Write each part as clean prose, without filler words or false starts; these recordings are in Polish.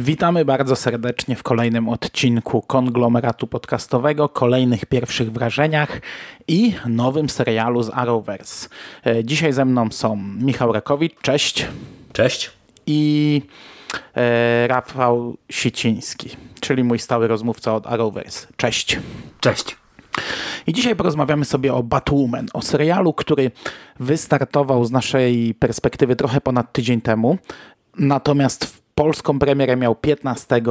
Witamy bardzo serdecznie w kolejnym odcinku Konglomeratu Podcastowego, kolejnych pierwszych wrażeniach i nowym serialu z Arrowverse. Dzisiaj ze mną są Michał Rakowicz, cześć. Cześć. I Rafał Siciński, czyli mój stały rozmówca od Arrowverse. Cześć. Cześć. I dzisiaj porozmawiamy sobie o Batwoman, o serialu, który wystartował z naszej perspektywy trochę ponad tydzień temu, natomiast w polską premierę miał 15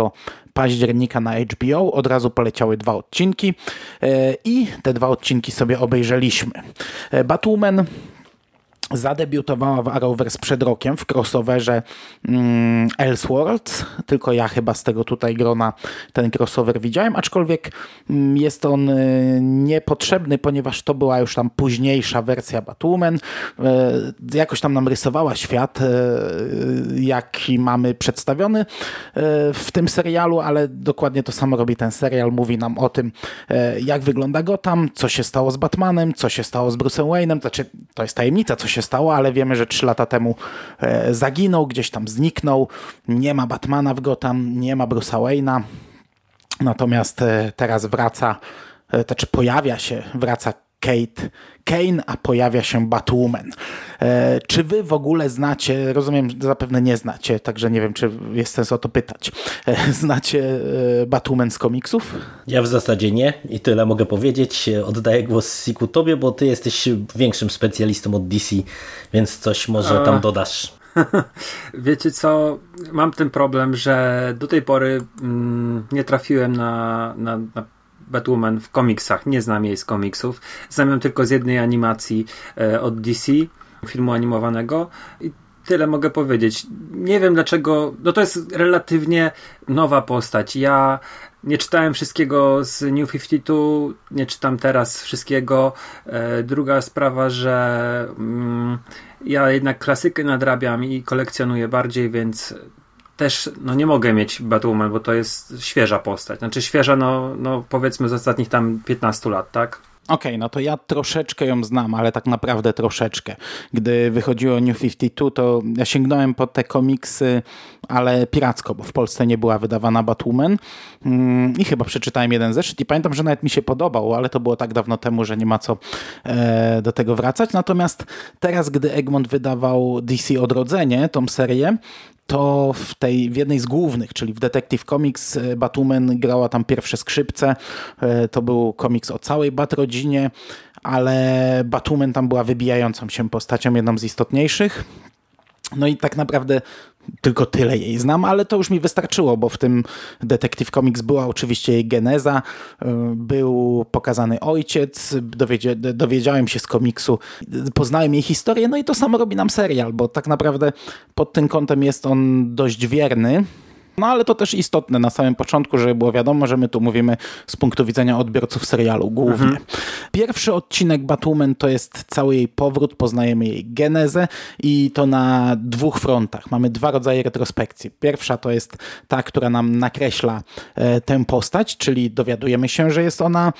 października na HBO. Od razu poleciały dwa odcinki i te dwa odcinki sobie obejrzeliśmy. Batwoman zadebiutowała w Arrowverse przed rokiem w crossoverze Elseworlds. Tylko ja chyba z tego tutaj grona ten crossover widziałem, aczkolwiek jest on niepotrzebny, ponieważ to była już tam późniejsza wersja Batwoman. Jakoś tam nam rysowała świat, jaki mamy przedstawiony w tym serialu, ale dokładnie to samo robi ten serial. Mówi nam o tym, jak wygląda Gotham, co się stało z Batmanem, co się stało z Bruce'em Wayne'em. Znaczy, to jest tajemnica, co się stało, ale wiemy, że 3 lata temu zaginął, gdzieś tam zniknął. Nie ma Batmana w Gotham, nie ma Bruce'a Wayne'a. Natomiast teraz pojawia się Kate Kane, a pojawia się Batwoman. Czy wy w ogóle znacie, rozumiem, zapewne nie znacie, także nie wiem, czy jest sens o to pytać. Znacie Batwoman z komiksów? Ja w zasadzie nie i tyle mogę powiedzieć. Oddaję głos Siku tobie, bo ty jesteś większym specjalistą od DC, więc coś może tam dodasz. Wiecie co, mam ten problem, że do tej pory nie trafiłem na Batwoman w komiksach. Nie znam jej z komiksów. Znam ją tylko z jednej animacji od DC, filmu animowanego i tyle mogę powiedzieć. Nie wiem dlaczego, no to jest relatywnie nowa postać. Ja nie czytałem wszystkiego z New 52, nie czytam teraz wszystkiego. Druga sprawa, że ja jednak klasykę nadrabiam i kolekcjonuję bardziej, więc też nie mogę mieć Batwoman, bo to jest świeża postać. Znaczy świeża, powiedzmy z ostatnich tam 15 lat, tak? Okej, no to ja troszeczkę ją znam, ale tak naprawdę troszeczkę. Gdy wychodziło New 52, to ja sięgnąłem po te komiksy, ale piracko, bo w Polsce nie była wydawana Batwoman i chyba przeczytałem jeden zeszyt i pamiętam, że nawet mi się podobał, ale to było tak dawno temu, że nie ma co do tego wracać. Natomiast teraz, gdy Egmont wydawał DC Odrodzenie, tą serię, to w jednej z głównych, czyli w Detective Comics, Batwoman grała tam pierwsze skrzypce. To był komiks o całej Bat rodzinie, ale Batwoman tam była wybijającą się postacią, jedną z istotniejszych. No i tak naprawdę tylko tyle jej znam, ale to już mi wystarczyło, bo w tym Detective Comics była oczywiście jej geneza, był pokazany ojciec, dowiedziałem się z komiksu, poznałem jej historię, no i to samo robi nam serial, bo tak naprawdę pod tym kątem jest on dość wierny. No ale to też istotne na samym początku, żeby było wiadomo, że my tu mówimy z punktu widzenia odbiorców serialu głównie. Mhm. Pierwszy odcinek Batwoman to jest cały jej powrót, poznajemy jej genezę i to na 2 frontach. Mamy 2 rodzaje retrospekcji. Pierwsza to jest ta, która nam nakreśla tę postać, czyli dowiadujemy się, że jest ona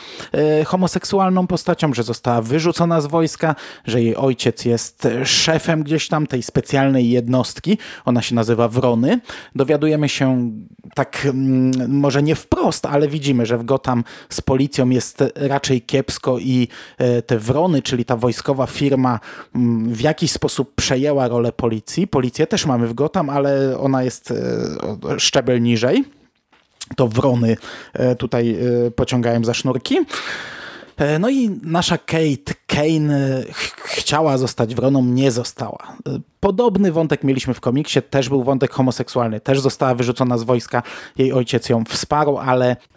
homoseksualną postacią, że została wyrzucona z wojska, że jej ojciec jest szefem gdzieś tam tej specjalnej jednostki. Ona się nazywa Wrony. Dowiadujemy się tak może nie wprost, ale widzimy, że w Gotham z policją jest raczej kiepsko i te Wrony, czyli ta wojskowa firma, w jakiś sposób przejęła rolę policji. Policję też mamy w Gotham, ale ona jest szczebel niżej. To Wrony tutaj pociągają za sznurki. No i nasza Kate Kane chciała zostać Wroną, nie została. Podobny wątek mieliśmy w komiksie, też był wątek homoseksualny, też została wyrzucona z wojska, jej ojciec ją wsparł,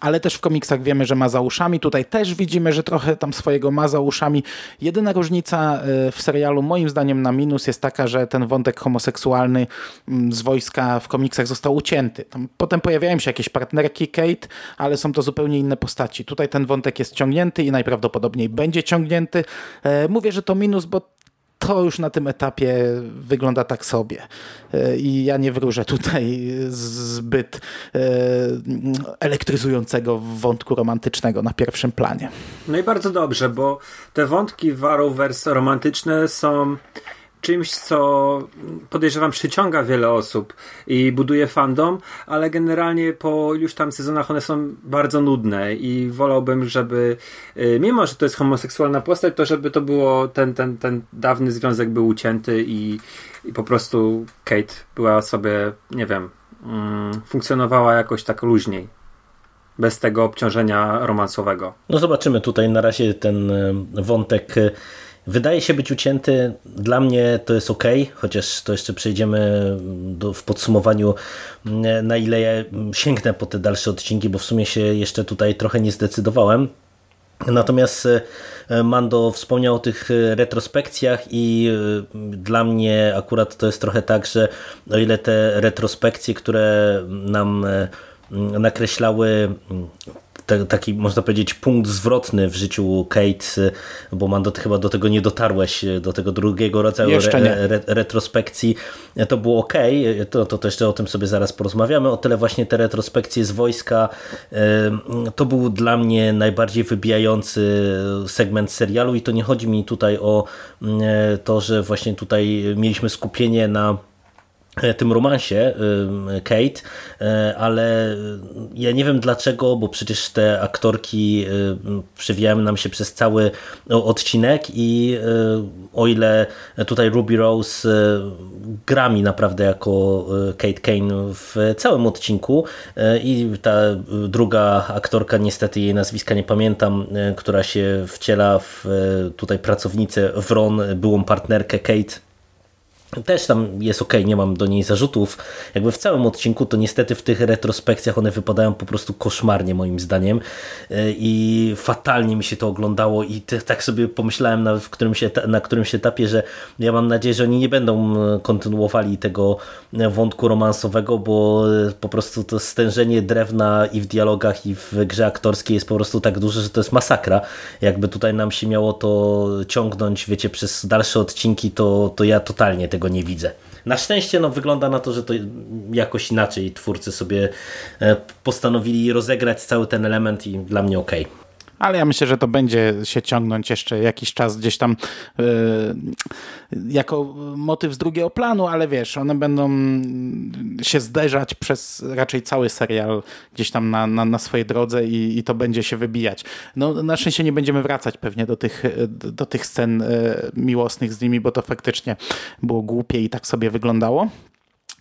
ale też w komiksach wiemy, że ma za uszami, tutaj też widzimy, że trochę tam swojego ma za uszami. Jedyna różnica w serialu moim zdaniem na minus jest taka, że ten wątek homoseksualny z wojska w komiksach został ucięty. Tam potem pojawiają się jakieś partnerki Kate, ale są to zupełnie inne postaci. Tutaj ten wątek jest ciągnięty i najprawdopodobniej będzie ciągnięty. Mówię, że to minus, bo to już na tym etapie wygląda tak sobie. I ja nie wróżę tutaj zbyt elektryzującego wątku romantycznego na pierwszym planie. No i bardzo dobrze, bo te wątki w Arrowverse romantyczne są czymś, co podejrzewam przyciąga wiele osób i buduje fandom, ale generalnie po już tam sezonach one są bardzo nudne i wolałbym, żeby mimo, że to jest homoseksualna postać, to żeby to było ten dawny związek był ucięty i po prostu Kate była sobie, nie wiem, funkcjonowała jakoś tak luźniej. Bez tego obciążenia romansowego. No zobaczymy tutaj, na razie ten wątek wydaje się być ucięty. Dla mnie to jest okej, chociaż to jeszcze przejdziemy w podsumowaniu, na ile ja sięgnę po te dalsze odcinki, bo w sumie się jeszcze tutaj trochę nie zdecydowałem. Natomiast Mando wspomniał o tych retrospekcjach i dla mnie akurat to jest trochę tak, że o ile te retrospekcje, które nam nakreślały taki, można powiedzieć, punkt zwrotny w życiu Kate, bo Mando, ty chyba do tego nie dotarłeś, do tego drugiego rodzaju retrospekcji. To było okej, to jeszcze o tym sobie zaraz porozmawiamy. O tyle właśnie te retrospekcje z wojska, to był dla mnie najbardziej wybijający segment serialu i to nie chodzi mi tutaj o to, że właśnie tutaj mieliśmy skupienie na tym romansie Kate, ale ja nie wiem dlaczego, bo przecież te aktorki przewijały nam się przez cały odcinek i o ile tutaj Ruby Rose gra mi naprawdę jako Kate Kane w całym odcinku i ta druga aktorka, niestety jej nazwiska nie pamiętam, która się wciela w tutaj pracownicę Wron, byłą partnerkę Kate, też tam jest okej, nie mam do niej zarzutów. Jakby w całym odcinku to niestety w tych retrospekcjach one wypadają po prostu koszmarnie moim zdaniem i fatalnie mi się to oglądało i tak sobie pomyślałem na którymś etapie, że ja mam nadzieję, że oni nie będą kontynuowali tego wątku romansowego, bo po prostu to stężenie drewna i w dialogach i w grze aktorskiej jest po prostu tak duże, że to jest masakra. Jakby tutaj nam się miało to ciągnąć, wiecie, przez dalsze odcinki, to ja totalnie tego nie widzę. Na szczęście wygląda na to, że to jakoś inaczej twórcy sobie postanowili rozegrać cały ten element i dla mnie okej. Ale ja myślę, że to będzie się ciągnąć jeszcze jakiś czas gdzieś tam jako motyw z drugiego planu, ale wiesz, one będą się zderzać przez raczej cały serial gdzieś tam na swojej drodze i to będzie się wybijać. No, na szczęście nie będziemy wracać pewnie do tych scen miłosnych z nimi, bo to faktycznie było głupie i tak sobie wyglądało.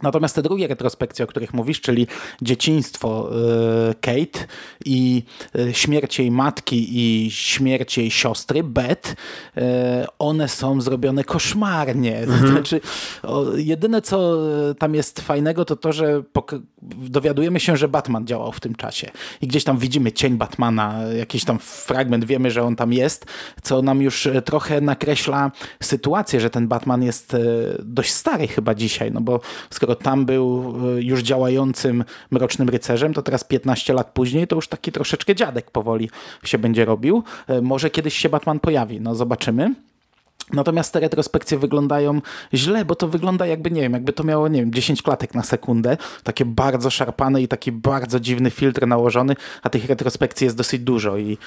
Natomiast te drugie retrospekcje, o których mówisz, czyli dzieciństwo Kate i śmierć jej matki i śmierć jej siostry Beth, one są zrobione koszmarnie. Znaczy, jedyne co tam jest fajnego, to że dowiadujemy się, że Batman działał w tym czasie. I gdzieś tam widzimy cień Batmana, jakiś tam fragment, wiemy, że on tam jest, co nam już trochę nakreśla sytuację, że ten Batman jest dość stary chyba dzisiaj, no bo skoro tam był już działającym Mrocznym Rycerzem, to teraz 15 lat później to już taki troszeczkę dziadek powoli się będzie robił. Może kiedyś się Batman pojawi, no zobaczymy. Natomiast te retrospekcje wyglądają źle, bo to wygląda jakby, nie wiem, jakby to miało, nie wiem, 10 klatek na sekundę. Takie bardzo szarpane i taki bardzo dziwny filtr nałożony, a tych retrospekcji jest dosyć dużo i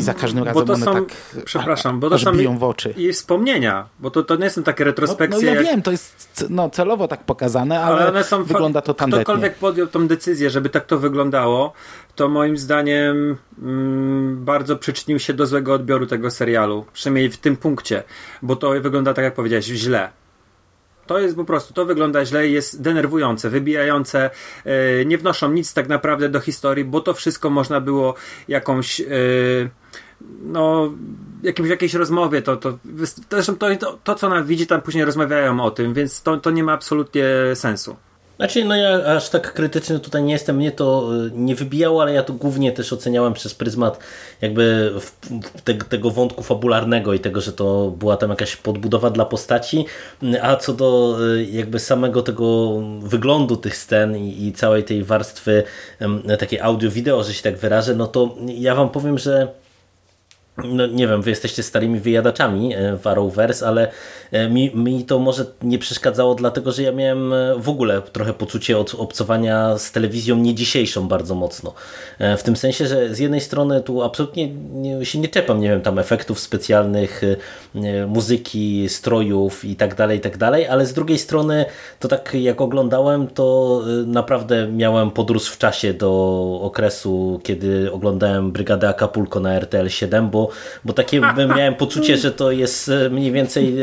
za każdym razem one są, tak przepraszam, bo to są biją w oczy. I wspomnienia, bo to nie są takie retrospekcje. No ja wiem, to jest celowo tak pokazane, ale one są, wygląda to tandetnie. Ktokolwiek podjął tą decyzję, żeby tak to wyglądało, to moim zdaniem bardzo przyczynił się do złego odbioru tego serialu. Przynajmniej w tym punkcie, bo to wygląda, tak jak powiedziałeś, źle. To jest po prostu, to wygląda źle i jest denerwujące, wybijające, nie wnoszą nic tak naprawdę do historii, bo to wszystko można było jakąś no, jakiejś rozmowie, zresztą to, co ona widzi, tam później rozmawiają o tym, więc to nie ma absolutnie sensu. Znaczy, no ja aż tak krytyczny tutaj nie jestem, mnie to nie wybijało, ale ja to głównie też oceniałem przez pryzmat jakby tego wątku fabularnego i tego, że to była tam jakaś podbudowa dla postaci, a co do jakby samego tego wyglądu tych scen i całej tej warstwy takiej audio-wideo, że się tak wyrażę, no to ja wam powiem, że no nie wiem, wy jesteście starymi wyjadaczami w Arrowverse, ale mi to może nie przeszkadzało, dlatego że ja miałem w ogóle trochę poczucie od obcowania z telewizją nie dzisiejszą bardzo mocno. W tym sensie, że z jednej strony tu absolutnie się nie czepam, nie wiem, tam efektów specjalnych, muzyki, strojów i tak dalej, ale z drugiej strony to tak jak oglądałem, to naprawdę miałem podróż w czasie do okresu, kiedy oglądałem Brygadę Acapulco na RTL 7, bo takie miałem poczucie, że to jest mniej więcej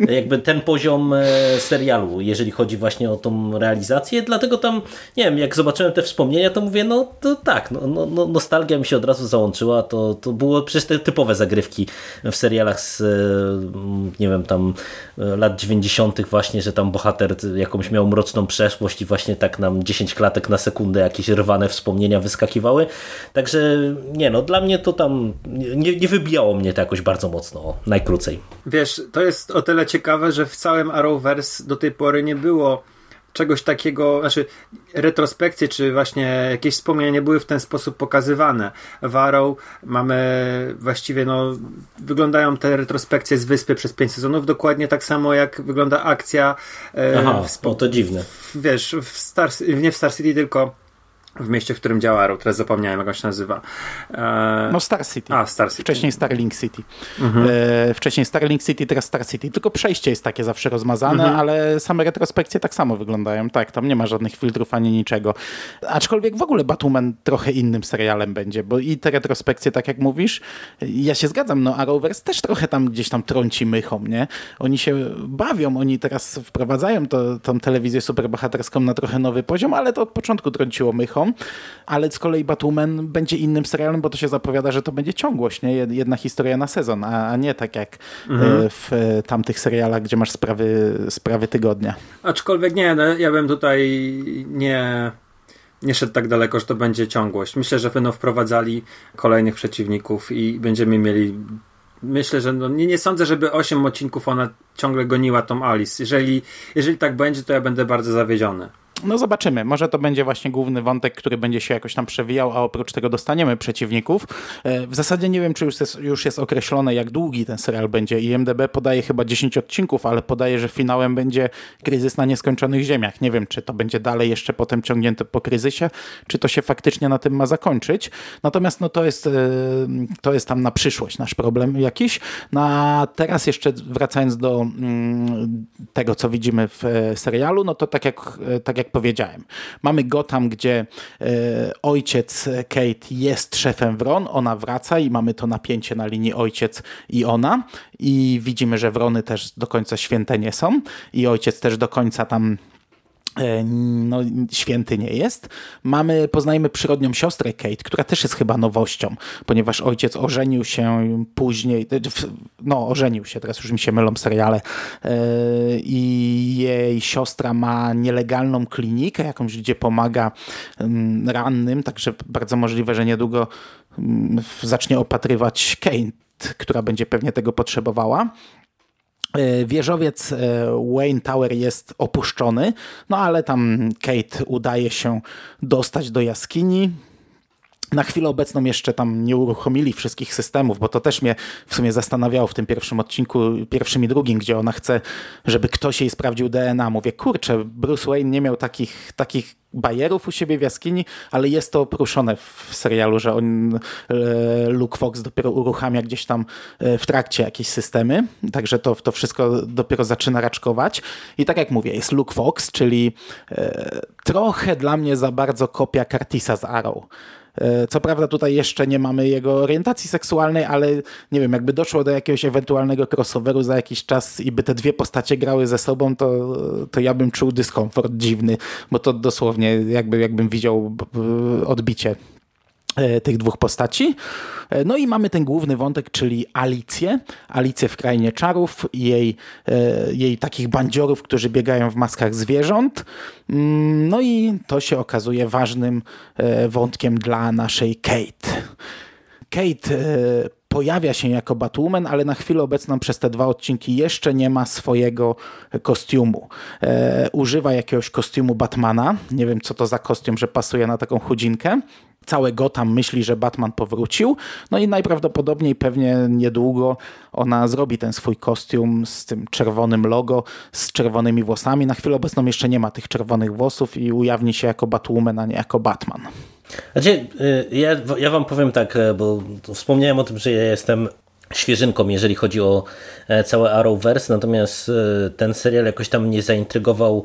jakby ten poziom serialu, jeżeli chodzi właśnie o tą realizację, dlatego tam, nie wiem, jak zobaczyłem te wspomnienia, to mówię, no to tak, no, nostalgia mi się od razu załączyła, to było przecież te typowe zagrywki w serialach z, nie wiem, tam lat 90. właśnie, że tam bohater jakąś miał mroczną przeszłość i właśnie tak nam 10 klatek na sekundę jakieś rwane wspomnienia wyskakiwały, także nie, no dla mnie to tam nie wybijało mnie to jakoś bardzo mocno, najkrócej. Wiesz, to jest o tyle ciekawe, że w całym Arrowverse do tej pory nie było czegoś takiego, znaczy retrospekcje czy właśnie jakieś wspomnienia nie były w ten sposób pokazywane. W Arrow mamy właściwie, no, wyglądają te retrospekcje z wyspy przez 5 sezonów dokładnie tak samo jak wygląda akcja. Aha, to dziwne. Wiesz, nie w Star City, tylko w mieście, w którym działa Arrow, teraz zapomniałem, jak on się nazywa. No Star City. Star City. Wcześniej Starlink City. Mhm. Wcześniej Starlink City, teraz Star City. Tylko przejście jest takie zawsze rozmazane, ale same retrospekcje tak samo wyglądają. Tak, tam nie ma żadnych filtrów ani niczego. Aczkolwiek w ogóle Batwoman trochę innym serialem będzie, bo i te retrospekcje, tak jak mówisz, ja się zgadzam, no Arrowverse też trochę tam gdzieś tam trąci mychą, nie? Oni się bawią, oni teraz wprowadzają tą telewizję superbohaterską na trochę nowy poziom, ale to od początku trąciło mychą. Ale z kolei Batwoman będzie innym serialem, bo to się zapowiada, że to będzie ciągłość, nie? Jedna historia na sezon, a nie tak jak w tamtych serialach, gdzie masz sprawy tygodnia. Aczkolwiek nie, no, ja bym tutaj nie szedł tak daleko, że to będzie ciągłość. Myślę, że będą wprowadzali kolejnych przeciwników i będziemy mieli... Myślę, że no, nie sądzę, żeby 8 odcinków ona ciągle goniła tą Alice. Jeżeli tak będzie, to ja będę bardzo zawiedziony. No zobaczymy, może to będzie właśnie główny wątek, który będzie się jakoś tam przewijał, a oprócz tego dostaniemy przeciwników. W zasadzie nie wiem, czy już jest określone, jak długi ten serial będzie. IMDb podaje chyba 10 odcinków, ale podaje, że finałem będzie Kryzys na nieskończonych ziemiach. Nie wiem, czy to będzie dalej jeszcze potem ciągnięte po kryzysie, czy to się faktycznie na tym ma zakończyć. Natomiast no to jest tam na przyszłość nasz problem jakiś. A teraz jeszcze wracając do tego, co widzimy w serialu, no to tak jak powiedziałem. Mamy Gotham, gdzie ojciec Kate jest szefem Wron, ona wraca i mamy to napięcie na linii ojciec i ona i widzimy, że Wrony też do końca święte nie są i ojciec też do końca tam no, święty nie jest. Poznajemy przyrodnią siostrę Kate, która też jest chyba nowością, ponieważ ojciec ożenił się później, no ożenił się, teraz już mi się mylą seriale, i jej siostra ma nielegalną klinikę jakąś, gdzie pomaga rannym, także bardzo możliwe, że niedługo zacznie opatrywać Kate, która będzie pewnie tego potrzebowała. Wieżowiec Wayne Tower jest opuszczony, no ale tam Kate udaje się dostać do jaskini. Na chwilę obecną jeszcze tam nie uruchomili wszystkich systemów, bo to też mnie w sumie zastanawiało w tym pierwszym odcinku, pierwszym i drugim, gdzie ona chce, żeby ktoś jej sprawdził DNA. Mówię, kurczę, Bruce Wayne nie miał takich bajerów u siebie w jaskini, ale jest to poruszone w serialu, że Luke Fox dopiero uruchamia gdzieś tam w trakcie jakieś systemy, także to wszystko dopiero zaczyna raczkować i tak jak mówię, jest Luke Fox, czyli trochę dla mnie za bardzo kopia Curtisa z Arrow. Co prawda tutaj jeszcze nie mamy jego orientacji seksualnej, ale nie wiem, jakby doszło do jakiegoś ewentualnego crossoveru za jakiś czas i by te dwie postacie grały ze sobą, to ja bym czuł dyskomfort dziwny, bo to dosłownie jakbym widział odbicie tych dwóch postaci. No i mamy ten główny wątek, czyli Alicję w Krainie Czarów, jej takich bandziorów, którzy biegają w maskach zwierząt. No i to się okazuje ważnym wątkiem dla naszej Kate. Kate pojawia się jako Batwoman, ale na chwilę obecną przez te dwa odcinki jeszcze nie ma swojego kostiumu. Używa jakiegoś kostiumu Batmana. Nie wiem, co to za kostium, że pasuje na taką chudzinkę. Całe Gotham myśli, że Batman powrócił. No i najprawdopodobniej pewnie niedługo ona zrobi ten swój kostium z tym czerwonym logo, z czerwonymi włosami. Na chwilę obecną jeszcze nie ma tych czerwonych włosów i ujawni się jako Batwoman, a nie jako Batman. Znaczy, ja wam powiem tak, bo wspomniałem o tym, że ja jestem świeżynką, jeżeli chodzi o całe Arrowverse, natomiast ten serial jakoś tam mnie zaintrygował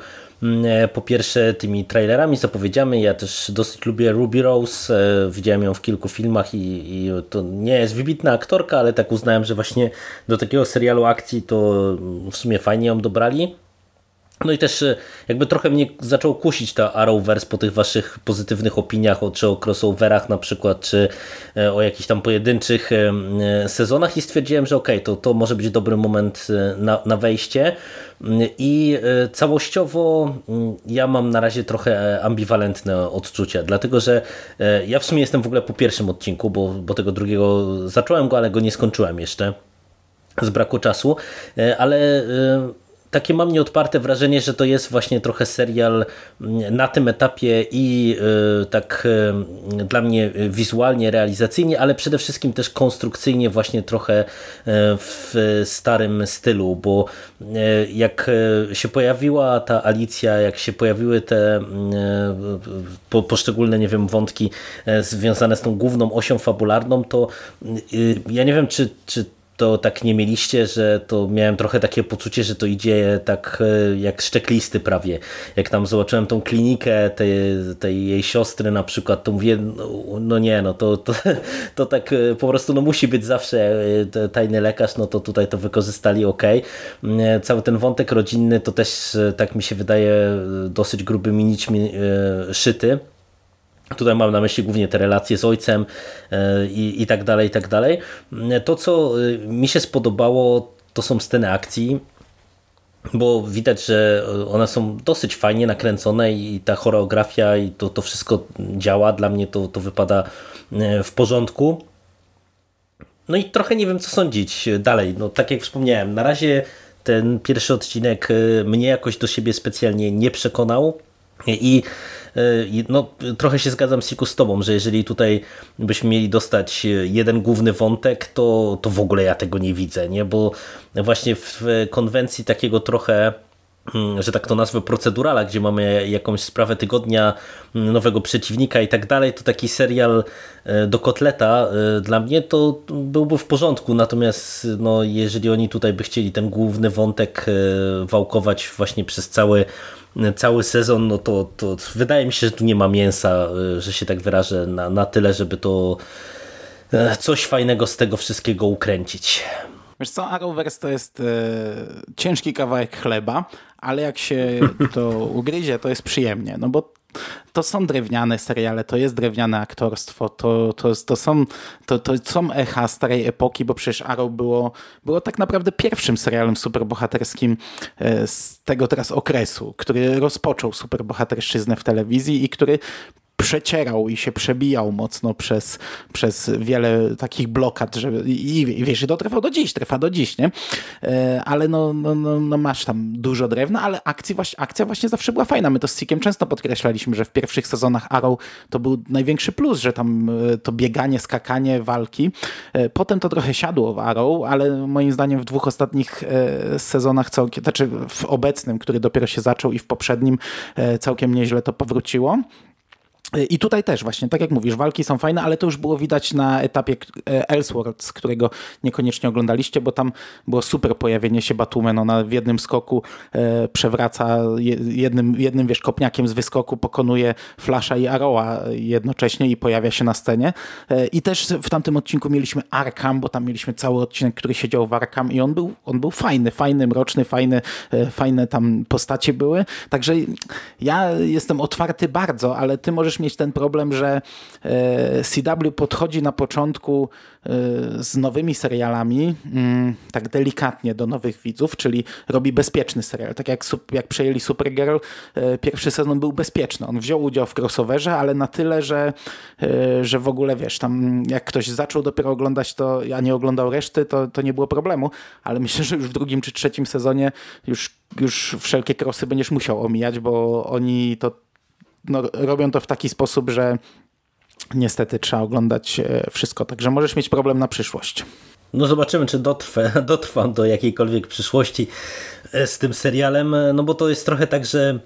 po pierwsze tymi trailerami, co powiedziałem. Ja też dosyć lubię Ruby Rose, widziałem ją w kilku filmach i to nie jest wybitna aktorka, ale tak uznałem, że właśnie do takiego serialu akcji to w sumie fajnie ją dobrali. No i też jakby trochę mnie zaczął kusić ta Arrowverse po tych waszych pozytywnych opiniach, czy o crossoverach na przykład, czy o jakichś tam pojedynczych sezonach i stwierdziłem, że okej, to może być dobry moment na wejście. I całościowo ja mam na razie trochę ambiwalentne odczucia, dlatego że ja w sumie jestem w ogóle po pierwszym odcinku, bo tego drugiego zacząłem go, ale go nie skończyłem jeszcze z braku czasu, ale takie mam nieodparte wrażenie, że to jest właśnie trochę serial na tym etapie i tak dla mnie wizualnie, realizacyjnie, ale przede wszystkim też konstrukcyjnie właśnie trochę w starym stylu, bo jak się pojawiła ta Alicja, jak się pojawiły te poszczególne, nie wiem, wątki związane z tą główną osią fabularną, to ja nie wiem, czy to tak nie mieliście, że to miałem trochę takie poczucie, że to idzie tak jak z checklisty prawie. Jak tam zobaczyłem tą klinikę tej jej siostry na przykład, to mówię, to tak po prostu musi być zawsze tajny lekarz, no to tutaj to wykorzystali, okej. Cały ten wątek rodzinny to też tak mi się wydaje dosyć grubymi nićmi szyty. Tutaj mam na myśli głównie te relacje z ojcem i tak dalej, i tak dalej. To, co mi się spodobało, to są sceny akcji, bo widać, że one są dosyć fajnie nakręcone i ta choreografia i to wszystko działa. Dla mnie to wypada w porządku. No i trochę nie wiem, co sądzić dalej. No, tak jak wspomniałem, na razie ten pierwszy odcinek mnie jakoś do siebie specjalnie nie przekonał. I no, trochę się zgadzam, Siku, z tobą, że jeżeli tutaj byśmy mieli dostać jeden główny wątek, to w ogóle ja tego nie widzę, nie? Bo właśnie w konwencji takiego trochę, że tak to nazwę, procedurala, gdzie mamy jakąś sprawę tygodnia, nowego przeciwnika i tak dalej, to taki serial do kotleta dla mnie to byłby w porządku, natomiast no, jeżeli oni tutaj by chcieli ten główny wątek wałkować właśnie przez cały sezon, no to wydaje mi się, że tu nie ma mięsa, że się tak wyrażę, na tyle, żeby to coś fajnego z tego wszystkiego ukręcić. Wiesz co, Arrowverse to jest ciężki kawałek chleba, ale jak się to ugryzie, to jest przyjemnie, no bo to są drewniane seriale, to jest drewniane aktorstwo, to są echa starej epoki, bo przecież Arrow było tak naprawdę pierwszym serialem superbohaterskim z tego teraz okresu, który rozpoczął superbohaterszczyznę w telewizji i który przecierał i się przebijał mocno przez wiele takich blokad, że i wiesz, to trwa do dziś, nie? Ale no masz tam dużo drewna, ale akcja właśnie zawsze była fajna. My to z Sikiem często podkreślaliśmy, że w pierwszych sezonach Arrow to był największy plus, że tam to bieganie, skakanie, walki. Potem to trochę siadło w Arrow, ale moim zdaniem w dwóch ostatnich sezonach, znaczy w obecnym, który dopiero się zaczął, i w poprzednim całkiem nieźle to powróciło. I tutaj też właśnie, tak jak mówisz, walki są fajne, ale to już było widać na etapie Elseworlds, którego niekoniecznie oglądaliście, bo tam było super pojawienie się Batwoman. Ona w jednym skoku przewraca, jednym wiesz, kopniakiem z wyskoku pokonuje Flasha i Arrowa jednocześnie i pojawia się na scenie. I też w tamtym odcinku mieliśmy Arkham, bo tam mieliśmy cały odcinek, który się działo w Arkham i on był fajny, mroczny, fajne tam postacie były. Także ja jestem otwarty bardzo, ale ty możesz mieć ten problem, że CW podchodzi na początku z nowymi serialami tak delikatnie do nowych widzów, czyli robi bezpieczny serial. Tak jak przejęli Supergirl, pierwszy sezon był bezpieczny. On wziął udział w crossoverze, ale na tyle, że w ogóle wiesz, tam jak ktoś zaczął dopiero oglądać to, a nie oglądał reszty, to nie było problemu, ale myślę, że już w drugim czy trzecim sezonie już wszelkie krosy będziesz musiał omijać, bo oni to robią to w taki sposób, że niestety trzeba oglądać wszystko. Także możesz mieć problem na przyszłość. No zobaczymy, czy dotrwam do jakiejkolwiek przyszłości z tym serialem, no bo to jest trochę tak, że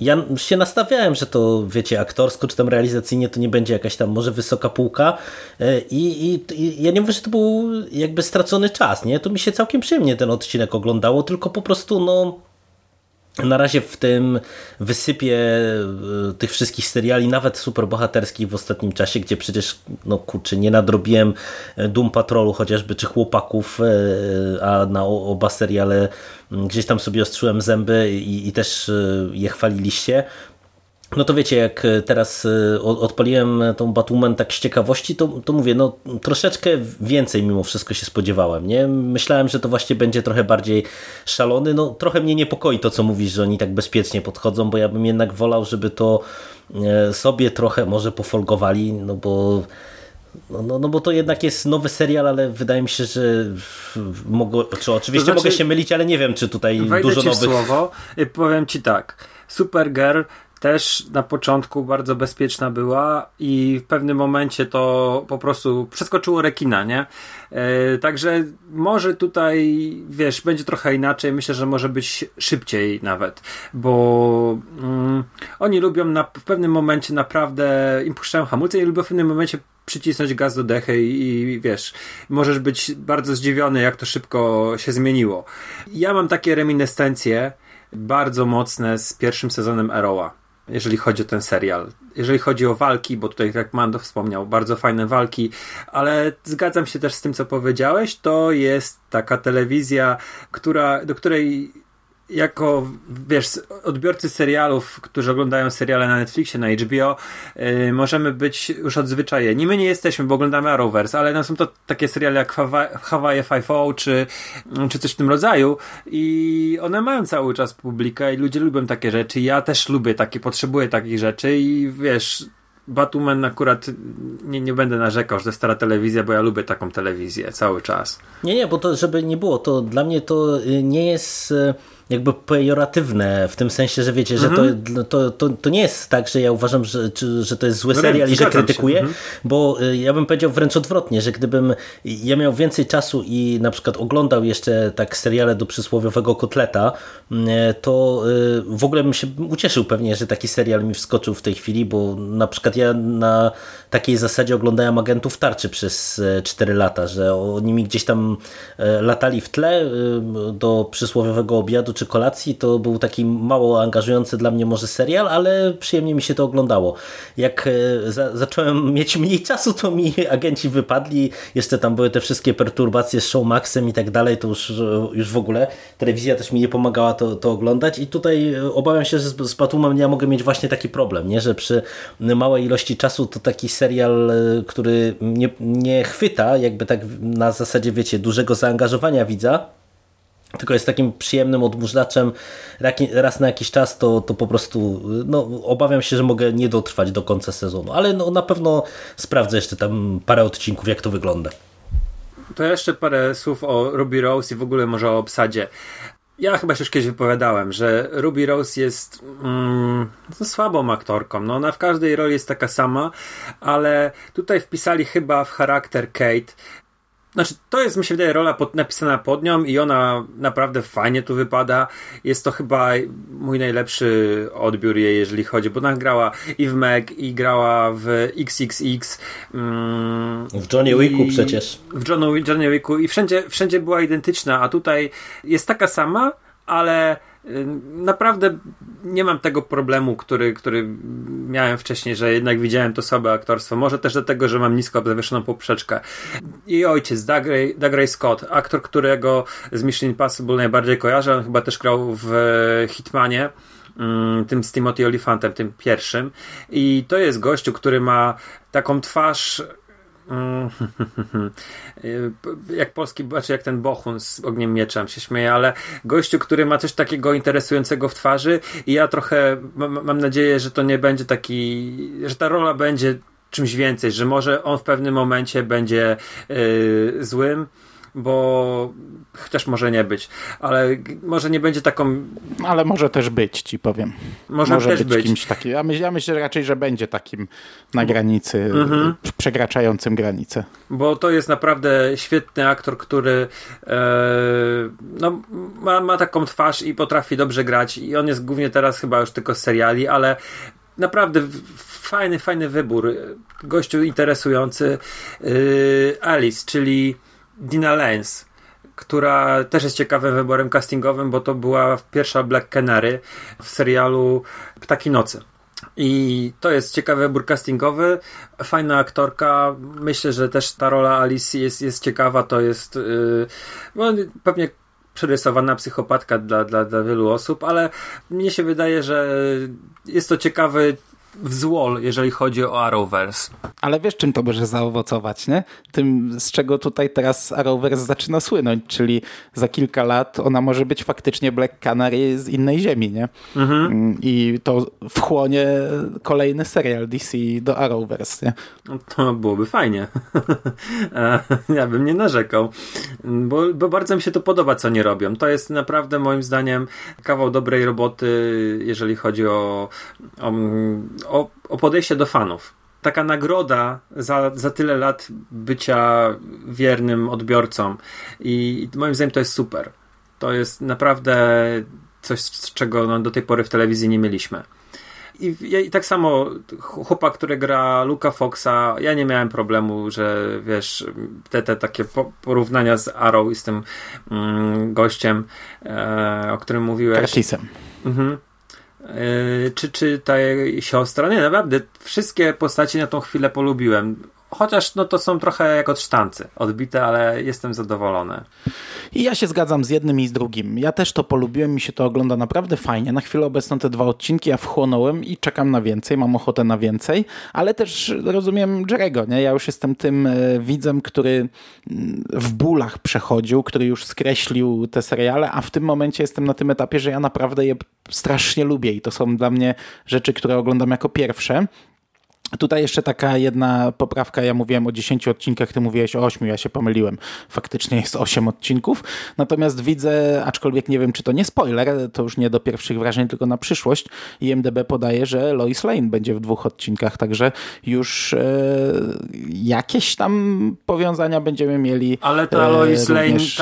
ja się nastawiałem, że to wiecie, aktorsko czy tam realizacyjnie to nie będzie jakaś tam może wysoka półka i ja nie mówię, że to był jakby stracony czas, nie? To mi się całkiem przyjemnie ten odcinek oglądało, tylko po prostu no na razie w tym wysypie tych wszystkich seriali, nawet superbohaterskich w ostatnim czasie, gdzie przecież no kurczę, nie nadrobiłem Doom Patrolu chociażby, czy Chłopaków, a na oba seriale gdzieś tam sobie ostrzyłem zęby i też je chwaliliście. No to wiecie, jak teraz odpaliłem tą Batwoman tak z ciekawości, to mówię, no troszeczkę więcej mimo wszystko się spodziewałem, nie? Myślałem, że to właśnie będzie trochę bardziej szalony, no trochę mnie niepokoi to, co mówisz, że oni tak bezpiecznie podchodzą, bo ja bym jednak wolał, żeby to sobie trochę może pofolgowali, no bo to jednak jest nowy serial, ale wydaje mi się, że mogę się mylić, ale nie wiem, czy tutaj dużo nowych... słowo i powiem ci tak, Supergirl też na początku bardzo bezpieczna była i w pewnym momencie to po prostu przeskoczyło rekina, nie? Także może tutaj, wiesz, będzie trochę inaczej. Myślę, że może być szybciej nawet, bo oni lubią w pewnym momencie naprawdę, im puszczają hamulce i lubią w pewnym momencie przycisnąć gaz do dechy i wiesz, możesz być bardzo zdziwiony, jak to szybko się zmieniło. Ja mam takie reminiscencje bardzo mocne z pierwszym sezonem Arrowa, jeżeli chodzi o ten serial. Jeżeli chodzi o walki, bo tutaj jak Mando wspomniał, bardzo fajne walki, ale zgadzam się też z tym, co powiedziałeś, to jest taka telewizja, do której jako, wiesz, odbiorcy serialów, którzy oglądają seriale na Netflixie, na HBO, możemy być już odzwyczajeni. My nie jesteśmy, bo oglądamy Arrowverse, ale no, są to takie seriale jak Hawaii Five-O czy coś w tym rodzaju i one mają cały czas publikę i ludzie lubią takie rzeczy. Ja też lubię potrzebuję takich rzeczy i wiesz, Batwoman akurat nie będę narzekał, że to stara telewizja, bo ja lubię taką telewizję cały czas. Nie, bo to, żeby nie było, to dla mnie to nie jest... jakby pejoratywne w tym sensie, że wiecie, że to nie jest tak, że ja uważam, że to jest zły serial i że krytykuję, bo ja bym powiedział wręcz odwrotnie, że gdybym ja miał więcej czasu i na przykład oglądał jeszcze tak seriale do przysłowiowego kotleta, to w ogóle bym się ucieszył pewnie, że taki serial mi wskoczył w tej chwili, bo na przykład ja na takiej zasadzie oglądałem Agentów Tarczy przez 4 lata, że oni mi gdzieś tam latali w tle do przysłowiowego obiadu czy kolacji, to był taki mało angażujący dla mnie może serial, ale przyjemnie mi się to oglądało. Jak zacząłem mieć mniej czasu, to mi agenci wypadli, jeszcze tam były te wszystkie perturbacje z Showmaxem i tak dalej, to już w ogóle telewizja też mi nie pomagała to oglądać i tutaj obawiam się, że z Batwoman ja mogę mieć właśnie taki problem, nie? Że przy małej ilości czasu to taki serial, który nie chwyta jakby tak na zasadzie, wiecie, dużego zaangażowania widza, tylko jest takim przyjemnym odmurzaczem raz na jakiś czas, to po prostu no, obawiam się, że mogę nie dotrwać do końca sezonu, ale no, na pewno sprawdzę jeszcze tam parę odcinków, jak to wygląda. To jeszcze parę słów o Ruby Rose i w ogóle może o obsadzie. Ja chyba się już kiedyś wypowiadałem, że Ruby Rose jest słabą aktorką. No ona w każdej roli jest taka sama, ale tutaj wpisali chyba w charakter Kate. Znaczy, to jest, mi się wydaje, rola napisana pod nią i ona naprawdę fajnie tu wypada. Jest to chyba mój najlepszy odbiór jej, jeżeli chodzi, bo ona grała i w Meg, i grała w XXX. W Johnny Wicku przecież. W Johnny Wicku i wszędzie była identyczna, a tutaj jest taka sama, ale... naprawdę nie mam tego problemu, który miałem wcześniej, że jednak widziałem to słabe aktorstwo. Może też dlatego, że mam nisko zawieszoną poprzeczkę. Jej ojciec, Dougray Scott, aktor, którego z Mission Impossible najbardziej kojarzę. On chyba też grał w Hitmanie. tym z Timothy Olyphantem, tym pierwszym. I to jest gościu, który ma taką twarz jak polski, znaczy jak ten Bohun z Ogniem Mieczem, się śmieje, ale gościu, który ma coś takiego interesującego w twarzy i ja trochę mam nadzieję, że to nie będzie taki, że ta rola będzie czymś więcej, że może on w pewnym momencie będzie złym, bo chociaż może nie być, ale może nie będzie taką... Ale może też być, ci powiem. Może też być kimś takim. Ja myślę raczej, że będzie takim na granicy, przekraczającym granicę. Bo to jest naprawdę świetny aktor, który ma taką twarz i potrafi dobrze grać i on jest głównie teraz chyba już tylko z seriali, ale naprawdę fajny wybór. Gościu interesujący. Alice, czyli Dina Lenz, która też jest ciekawym wyborem castingowym, bo to była pierwsza Black Canary w serialu Ptaki Nocy. I to jest ciekawy wybór castingowy, fajna aktorka, myślę, że też ta rola Alice jest ciekawa, to jest pewnie przerysowana psychopatka dla wielu osób, ale mnie się wydaje, że jest to ciekawy wzłol, jeżeli chodzi o Arrowverse. Ale wiesz, czym to może zaowocować, nie? Tym, z czego tutaj teraz Arrowverse zaczyna słynąć, czyli za kilka lat ona może być faktycznie Black Canary z innej ziemi, nie? Mhm. I to wchłonie kolejny serial DC do Arrowverse, nie? To byłoby fajnie. Ja bym nie narzekał, bo bardzo mi się to podoba, co oni robią. To jest naprawdę, moim zdaniem, kawał dobrej roboty, jeżeli chodzi o podejście do fanów. Taka nagroda za tyle lat bycia wiernym odbiorcą i moim zdaniem to jest super. To jest naprawdę coś, z czego do tej pory w telewizji nie mieliśmy. I tak samo chłopak, który gra Luke'a Foxa, ja nie miałem problemu, że wiesz, te takie porównania z Arrow i z tym gościem, o którym mówiłeś. Kryzysem. Mhm. Czy ta jej siostra, nie, naprawdę wszystkie postaci na tą chwilę polubiłem, chociaż no to są trochę jak od sztancy odbite, ale jestem zadowolony. I ja się zgadzam z jednym i z drugim, ja też to polubiłem, mi się to ogląda naprawdę fajnie, na chwilę obecną te dwa odcinki ja wchłonąłem i czekam na więcej, mam ochotę na więcej, ale też rozumiem Jerego, nie? Ja już jestem tym widzem, który w bólach przechodził, który już skreślił te seriale, a w tym momencie jestem na tym etapie, że ja naprawdę je strasznie lubię i to są dla mnie rzeczy, które oglądam jako pierwsze. Tutaj jeszcze taka jedna poprawka, ja mówiłem o 10 odcinkach, ty mówiłeś o 8, ja się pomyliłem, faktycznie jest 8 odcinków, natomiast widzę, aczkolwiek nie wiem, czy to nie spoiler, to już nie do pierwszych wrażeń, tylko na przyszłość, IMDb podaje, że Lois Lane będzie w 2 odcinkach, także już jakieś tam powiązania będziemy mieli. Ale ta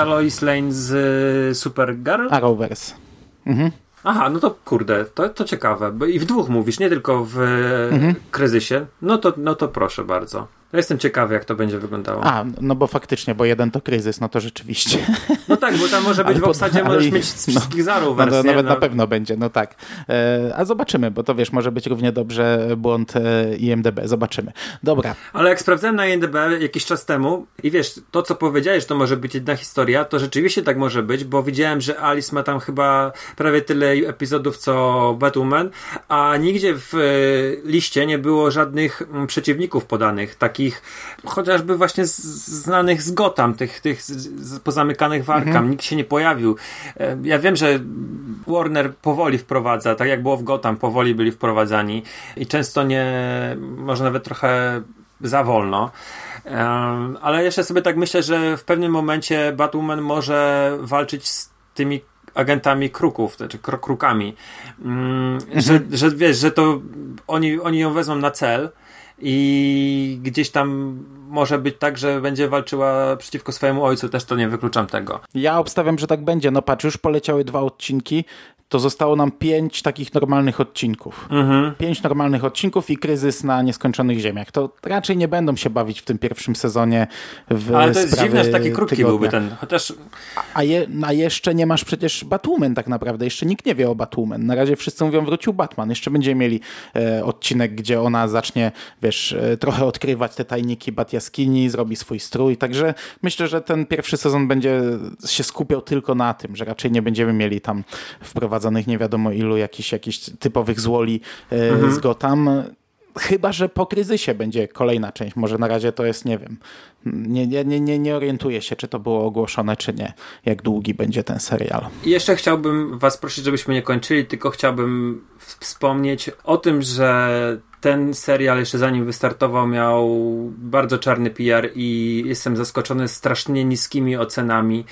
Lois Lane z Supergirl? Arrowverse. Mhm. Aha, no to kurde, to ciekawe. Bo i w 2 mówisz, nie tylko w kryzysie. No to proszę bardzo. Ja jestem ciekawy, jak to będzie wyglądało. A, no bo faktycznie, bo 1 to kryzys, no to rzeczywiście. No tak, bo tam może być w obsadzie, możesz mieć z wszystkich zarów wersję. No, nawet na pewno będzie, no tak. A zobaczymy, bo to wiesz, może być równie dobrze błąd IMDb, zobaczymy. Dobra. Ale jak sprawdzałem na IMDb jakiś czas temu i wiesz, to co powiedziałeś, to może być jedna historia, to rzeczywiście tak może być, bo widziałem, że Alice ma tam chyba prawie tyle epizodów, co Batwoman, a nigdzie w liście nie było żadnych przeciwników podanych, takich chociażby właśnie znanych z Gotham, tych pozamykanych warkam, nikt się nie pojawił. Ja wiem, że Warner powoli wprowadza, tak jak było w Gotham, powoli byli wprowadzani i często nie, może nawet trochę za wolno, ale jeszcze sobie tak myślę, że w pewnym momencie Batwoman może walczyć z tymi agentami kruków, znaczy krukami, że wiesz, że to oni ją wezmą na cel i gdzieś tam może być tak, że będzie walczyła przeciwko swojemu ojcu, też to nie wykluczam tego. Ja obstawiam, że tak będzie, no patrz, już poleciały 2 odcinki, to zostało nam 5 takich normalnych odcinków. 5 normalnych odcinków i kryzys na nieskończonych ziemiach. To raczej nie będą się bawić w tym pierwszym sezonie w ale to jest dziwne, że taki krótki tygodnia byłby ten, chociaż... A jeszcze nie masz przecież Batwoman tak naprawdę, jeszcze nikt nie wie o Batwoman. Na razie wszyscy mówią, wrócił Batman. Jeszcze będziemy mieli odcinek, gdzie ona zacznie, wiesz, trochę odkrywać te tajniki Bat-jaskini, zrobi swój strój, także myślę, że ten pierwszy sezon będzie się skupiał tylko na tym, że raczej nie będziemy mieli tam wprowadzać sprowadzanych nie wiadomo ilu jakichś typowych złoli z Gotham. Chyba że po Kryzysie będzie kolejna część. Może na razie to jest, nie wiem. Nie orientuję się, czy to było ogłoszone, czy nie. Jak długi będzie ten serial. I jeszcze chciałbym was prosić, żebyśmy nie kończyli, tylko chciałbym wspomnieć o tym, że ten serial jeszcze zanim wystartował miał bardzo czarny PR i jestem zaskoczony strasznie niskimi ocenami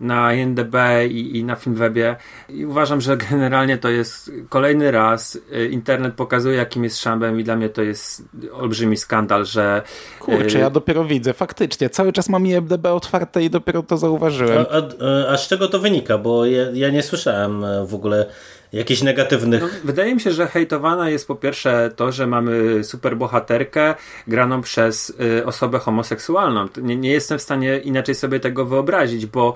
na IMDb i na Filmwebie. I uważam, że generalnie to jest kolejny raz. Internet pokazuje, jakim jest szambem i dla mnie to jest olbrzymi skandal, że... Kurczę, ja dopiero widzę. Faktycznie. Cały czas mam IMDb otwarte i dopiero to zauważyłem. A z czego to wynika? Bo ja nie słyszałem w ogóle jakichś negatywnych... No, wydaje mi się, że hejtowana jest po pierwsze to, że mamy superbohaterkę graną przez osobę homoseksualną. Nie jestem w stanie inaczej sobie tego wyobrazić, bo...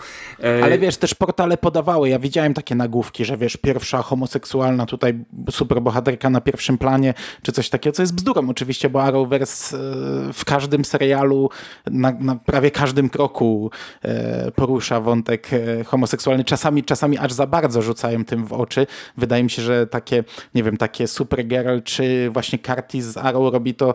Ale wiesz, też portale podawały, ja widziałem takie nagłówki, że wiesz, pierwsza homoseksualna tutaj superbohaterka na pierwszym planie, czy coś takiego, co jest bzdurą oczywiście, bo Arrowverse w każdym serialu, na prawie każdym kroku porusza wątek homoseksualny. Czasami aż za bardzo rzucają tym w oczy. Wydaje mi się, że takie, nie wiem, takie Supergirl, czy właśnie Curtis z Arrow robi to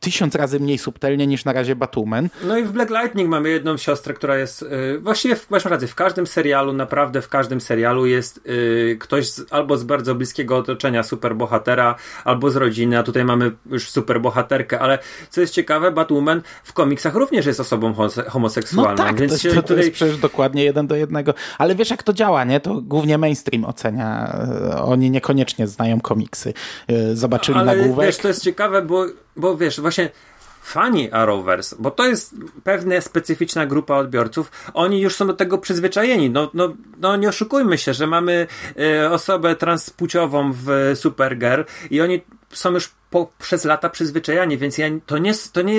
1000 razy mniej subtelnie niż na razie Batwoman. No i w Black Lightning mamy jedną siostrę, która jest, właściwie masz rację, w każdym serialu, naprawdę w każdym serialu jest ktoś albo z bardzo bliskiego otoczenia superbohatera, albo z rodziny, a tutaj mamy już superbohaterkę, ale co jest ciekawe, Batwoman w komiksach również jest osobą homoseksualną. No tak, więc to jest przecież dokładnie 1 do 1. Ale wiesz, jak to działa, nie? To głównie mainstream ocenia. Oni niekoniecznie znają komiksy. Zobaczyli nagłówek. Wiesz, to jest ciekawe, bo wiesz, właśnie fani Arrowverse, bo to jest pewna specyficzna grupa odbiorców, oni już są do tego przyzwyczajeni. No nie oszukujmy się, że mamy osobę transpłciową w Supergirl i oni są już przez lata przyzwyczajani, więc to nie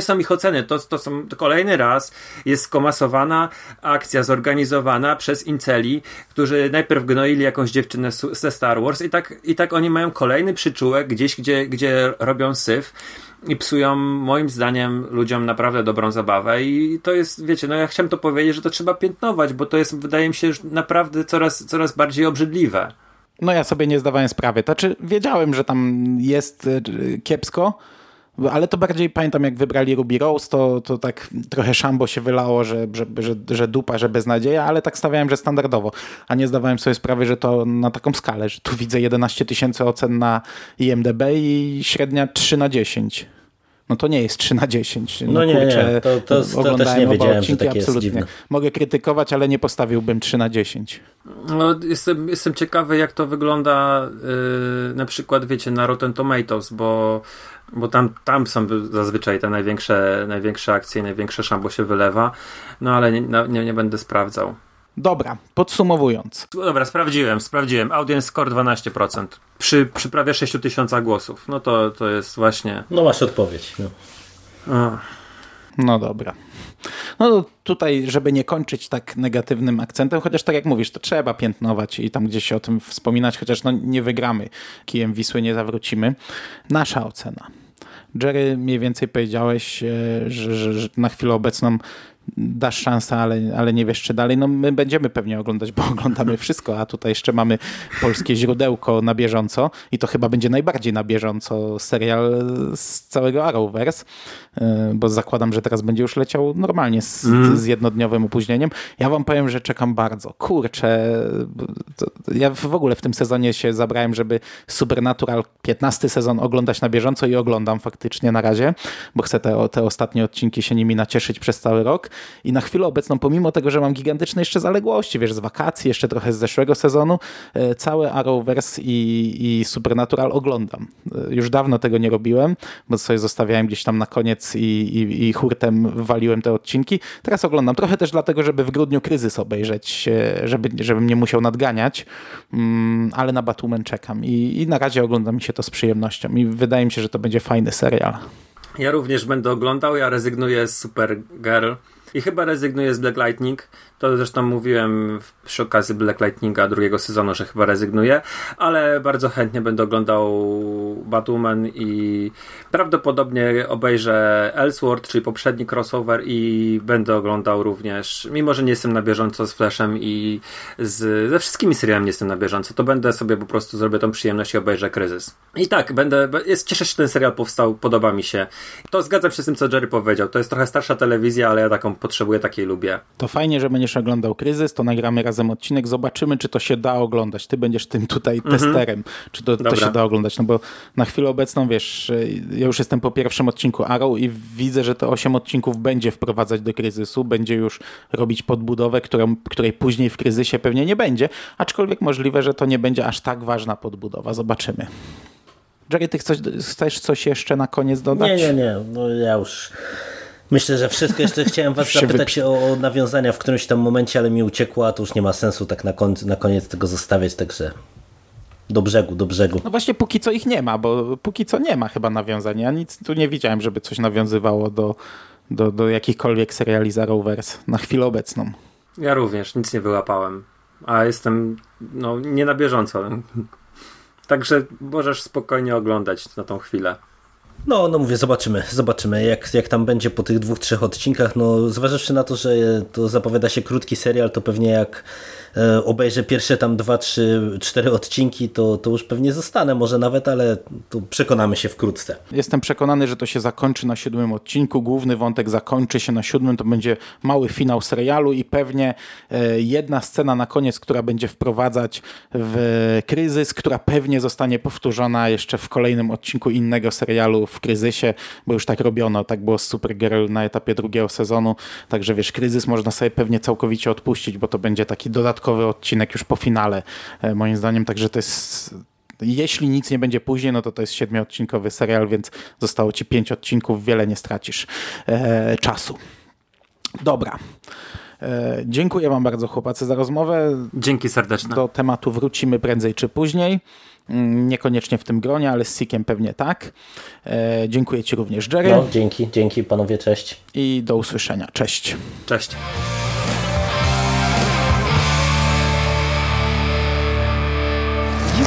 są ich oceny, to są kolejny raz jest skomasowana akcja zorganizowana przez inceli, którzy najpierw gnoili jakąś dziewczynę ze Star Wars i tak oni mają kolejny przyczółek gdzieś, gdzie robią syf i psują, moim zdaniem, ludziom naprawdę dobrą zabawę i to jest, wiecie, no ja chciałem to powiedzieć, że to trzeba piętnować, bo to jest, wydaje mi się, już naprawdę coraz bardziej obrzydliwe. No ja sobie nie zdawałem sprawy. Znaczy wiedziałem, że tam jest kiepsko, ale to bardziej pamiętam, jak wybrali Ruby Rose, to tak trochę szambo się wylało, że dupa, że beznadzieja, ale tak stawiałem, że standardowo. A nie zdawałem sobie sprawy, że to na taką skalę, że tu widzę 11 000 ocen na IMDb i średnia 3/10. No to nie jest 3/10. No nie. To też nie wiedziałem, że tak jest dziwne. Mogę krytykować, ale nie postawiłbym 3/10. No, jestem ciekawy, jak to wygląda na przykład, wiecie, na Rotten Tomatoes, bo tam są zazwyczaj te największe akcje, największe szambo się wylewa, no ale nie będę sprawdzał. Dobra, podsumowując. Dobra, sprawdziłem. Audience score 12%. Przy prawie 6000 głosów. No to jest właśnie... No masz odpowiedź. No. No dobra. No tutaj, żeby nie kończyć tak negatywnym akcentem, chociaż tak jak mówisz, to trzeba piętnować i tam gdzieś się o tym wspominać, chociaż no nie wygramy. Kijem Wisły nie zawrócimy. Nasza ocena. Jerry, mniej więcej powiedziałeś, że na chwilę obecną dasz szansę, ale nie wiesz, czy dalej. No my będziemy pewnie oglądać, bo oglądamy wszystko, a tutaj jeszcze mamy polskie źródełko na bieżąco i to chyba będzie najbardziej na bieżąco serial z całego Arrowverse, bo zakładam, że teraz będzie już leciał normalnie z jednodniowym opóźnieniem. Ja wam powiem, że czekam bardzo. Kurczę, ja w ogóle w tym sezonie się zabrałem, żeby Supernatural 15 sezon oglądać na bieżąco i oglądam faktycznie na razie, bo chcę te ostatnie odcinki się nimi nacieszyć przez cały rok. I na chwilę obecną, pomimo tego, że mam gigantyczne jeszcze zaległości, wiesz, z wakacji, jeszcze trochę z zeszłego sezonu, całe Arrowverse i Supernatural oglądam. Już dawno tego nie robiłem, bo sobie zostawiałem gdzieś tam na koniec i hurtem waliłem te odcinki. Teraz oglądam trochę też dlatego, żeby w grudniu Kryzys obejrzeć, żebym nie musiał nadganiać, ale na Batwoman czekam i na razie ogląda mi się to z przyjemnością i wydaje mi się, że to będzie fajny serial. Ja również będę oglądał, ja rezygnuję z Supergirl. I chyba rezygnuje z Black Lightning. To zresztą mówiłem przy okazji Black Lightninga drugiego sezonu, że chyba rezygnuje, ale bardzo chętnie będę oglądał Batwoman i prawdopodobnie obejrzę Elseworlds, czyli poprzedni crossover, i będę oglądał również, mimo że nie jestem na bieżąco z Flashem i ze wszystkimi serialami nie jestem na bieżąco, to będę sobie po prostu zrobię tą przyjemność i obejrzę Kryzys. I tak, cieszę się, że ten serial powstał, podoba mi się. To zgadzam się z tym, co Jerry powiedział. To jest trochę starsza telewizja, ale ja taką potrzebuję, takiej lubię. To fajnie, że będziesz oglądał Kryzys, to nagramy razem odcinek, zobaczymy, czy to się da oglądać. Ty będziesz tym tutaj testerem, czy to się da oglądać, no bo na chwilę obecną, wiesz, ja już jestem po pierwszym odcinku Arrow i widzę, że te 8 odcinków będzie wprowadzać do Kryzysu, będzie już robić podbudowę, której później w Kryzysie pewnie nie będzie, aczkolwiek możliwe, że to nie będzie aż tak ważna podbudowa. Zobaczymy. Jerry, ty chcesz coś jeszcze na koniec dodać? Nie. No ja już myślę, że wszystko. Jeszcze chciałem was zapytać o nawiązania w którymś tam momencie, ale mi uciekło, a to już nie ma sensu tak na koniec tego zostawiać, także do brzegu. No właśnie póki co ich nie ma, bo póki co nie ma chyba nawiązania. Ja nic tu nie widziałem, żeby coś nawiązywało do jakichkolwiek seriali z Arrowverse na chwilę obecną. Ja również, nic nie wyłapałem, a jestem nie na bieżąco. Także możesz spokojnie oglądać na tą chwilę. No mówię, zobaczymy jak tam będzie po tych 2-3 odcinkach. No zważywszy na to, że to zapowiada się krótki serial, to pewnie jak obejrzę pierwsze tam 2, 3, 4 odcinki, to już pewnie zostanę, może nawet, ale to przekonamy się wkrótce. Jestem przekonany, że to się zakończy na 7 odcinku, główny wątek zakończy się na 7, to będzie mały finał serialu i pewnie jedna scena na koniec, która będzie wprowadzać w kryzys, która pewnie zostanie powtórzona jeszcze w kolejnym odcinku innego serialu w kryzysie, bo już tak robiono, tak było z Supergirl na etapie 2 sezonu, także wiesz, kryzys można sobie pewnie całkowicie odpuścić, bo to będzie taki dodatkowy odcinek już po finale, moim zdaniem, także to jest, jeśli nic nie będzie później, no to jest 7-odcinkowy serial, więc zostało ci 5 odcinków, wiele nie stracisz czasu. Dobra. Dziękuję wam bardzo, chłopacy, za rozmowę. Dzięki serdeczne. Do tematu wrócimy prędzej czy później. Niekoniecznie w tym gronie, ale z Sikiem pewnie tak. Dziękuję ci również, Jerry. No, dzięki panowie, cześć. I do usłyszenia, cześć. Cześć. You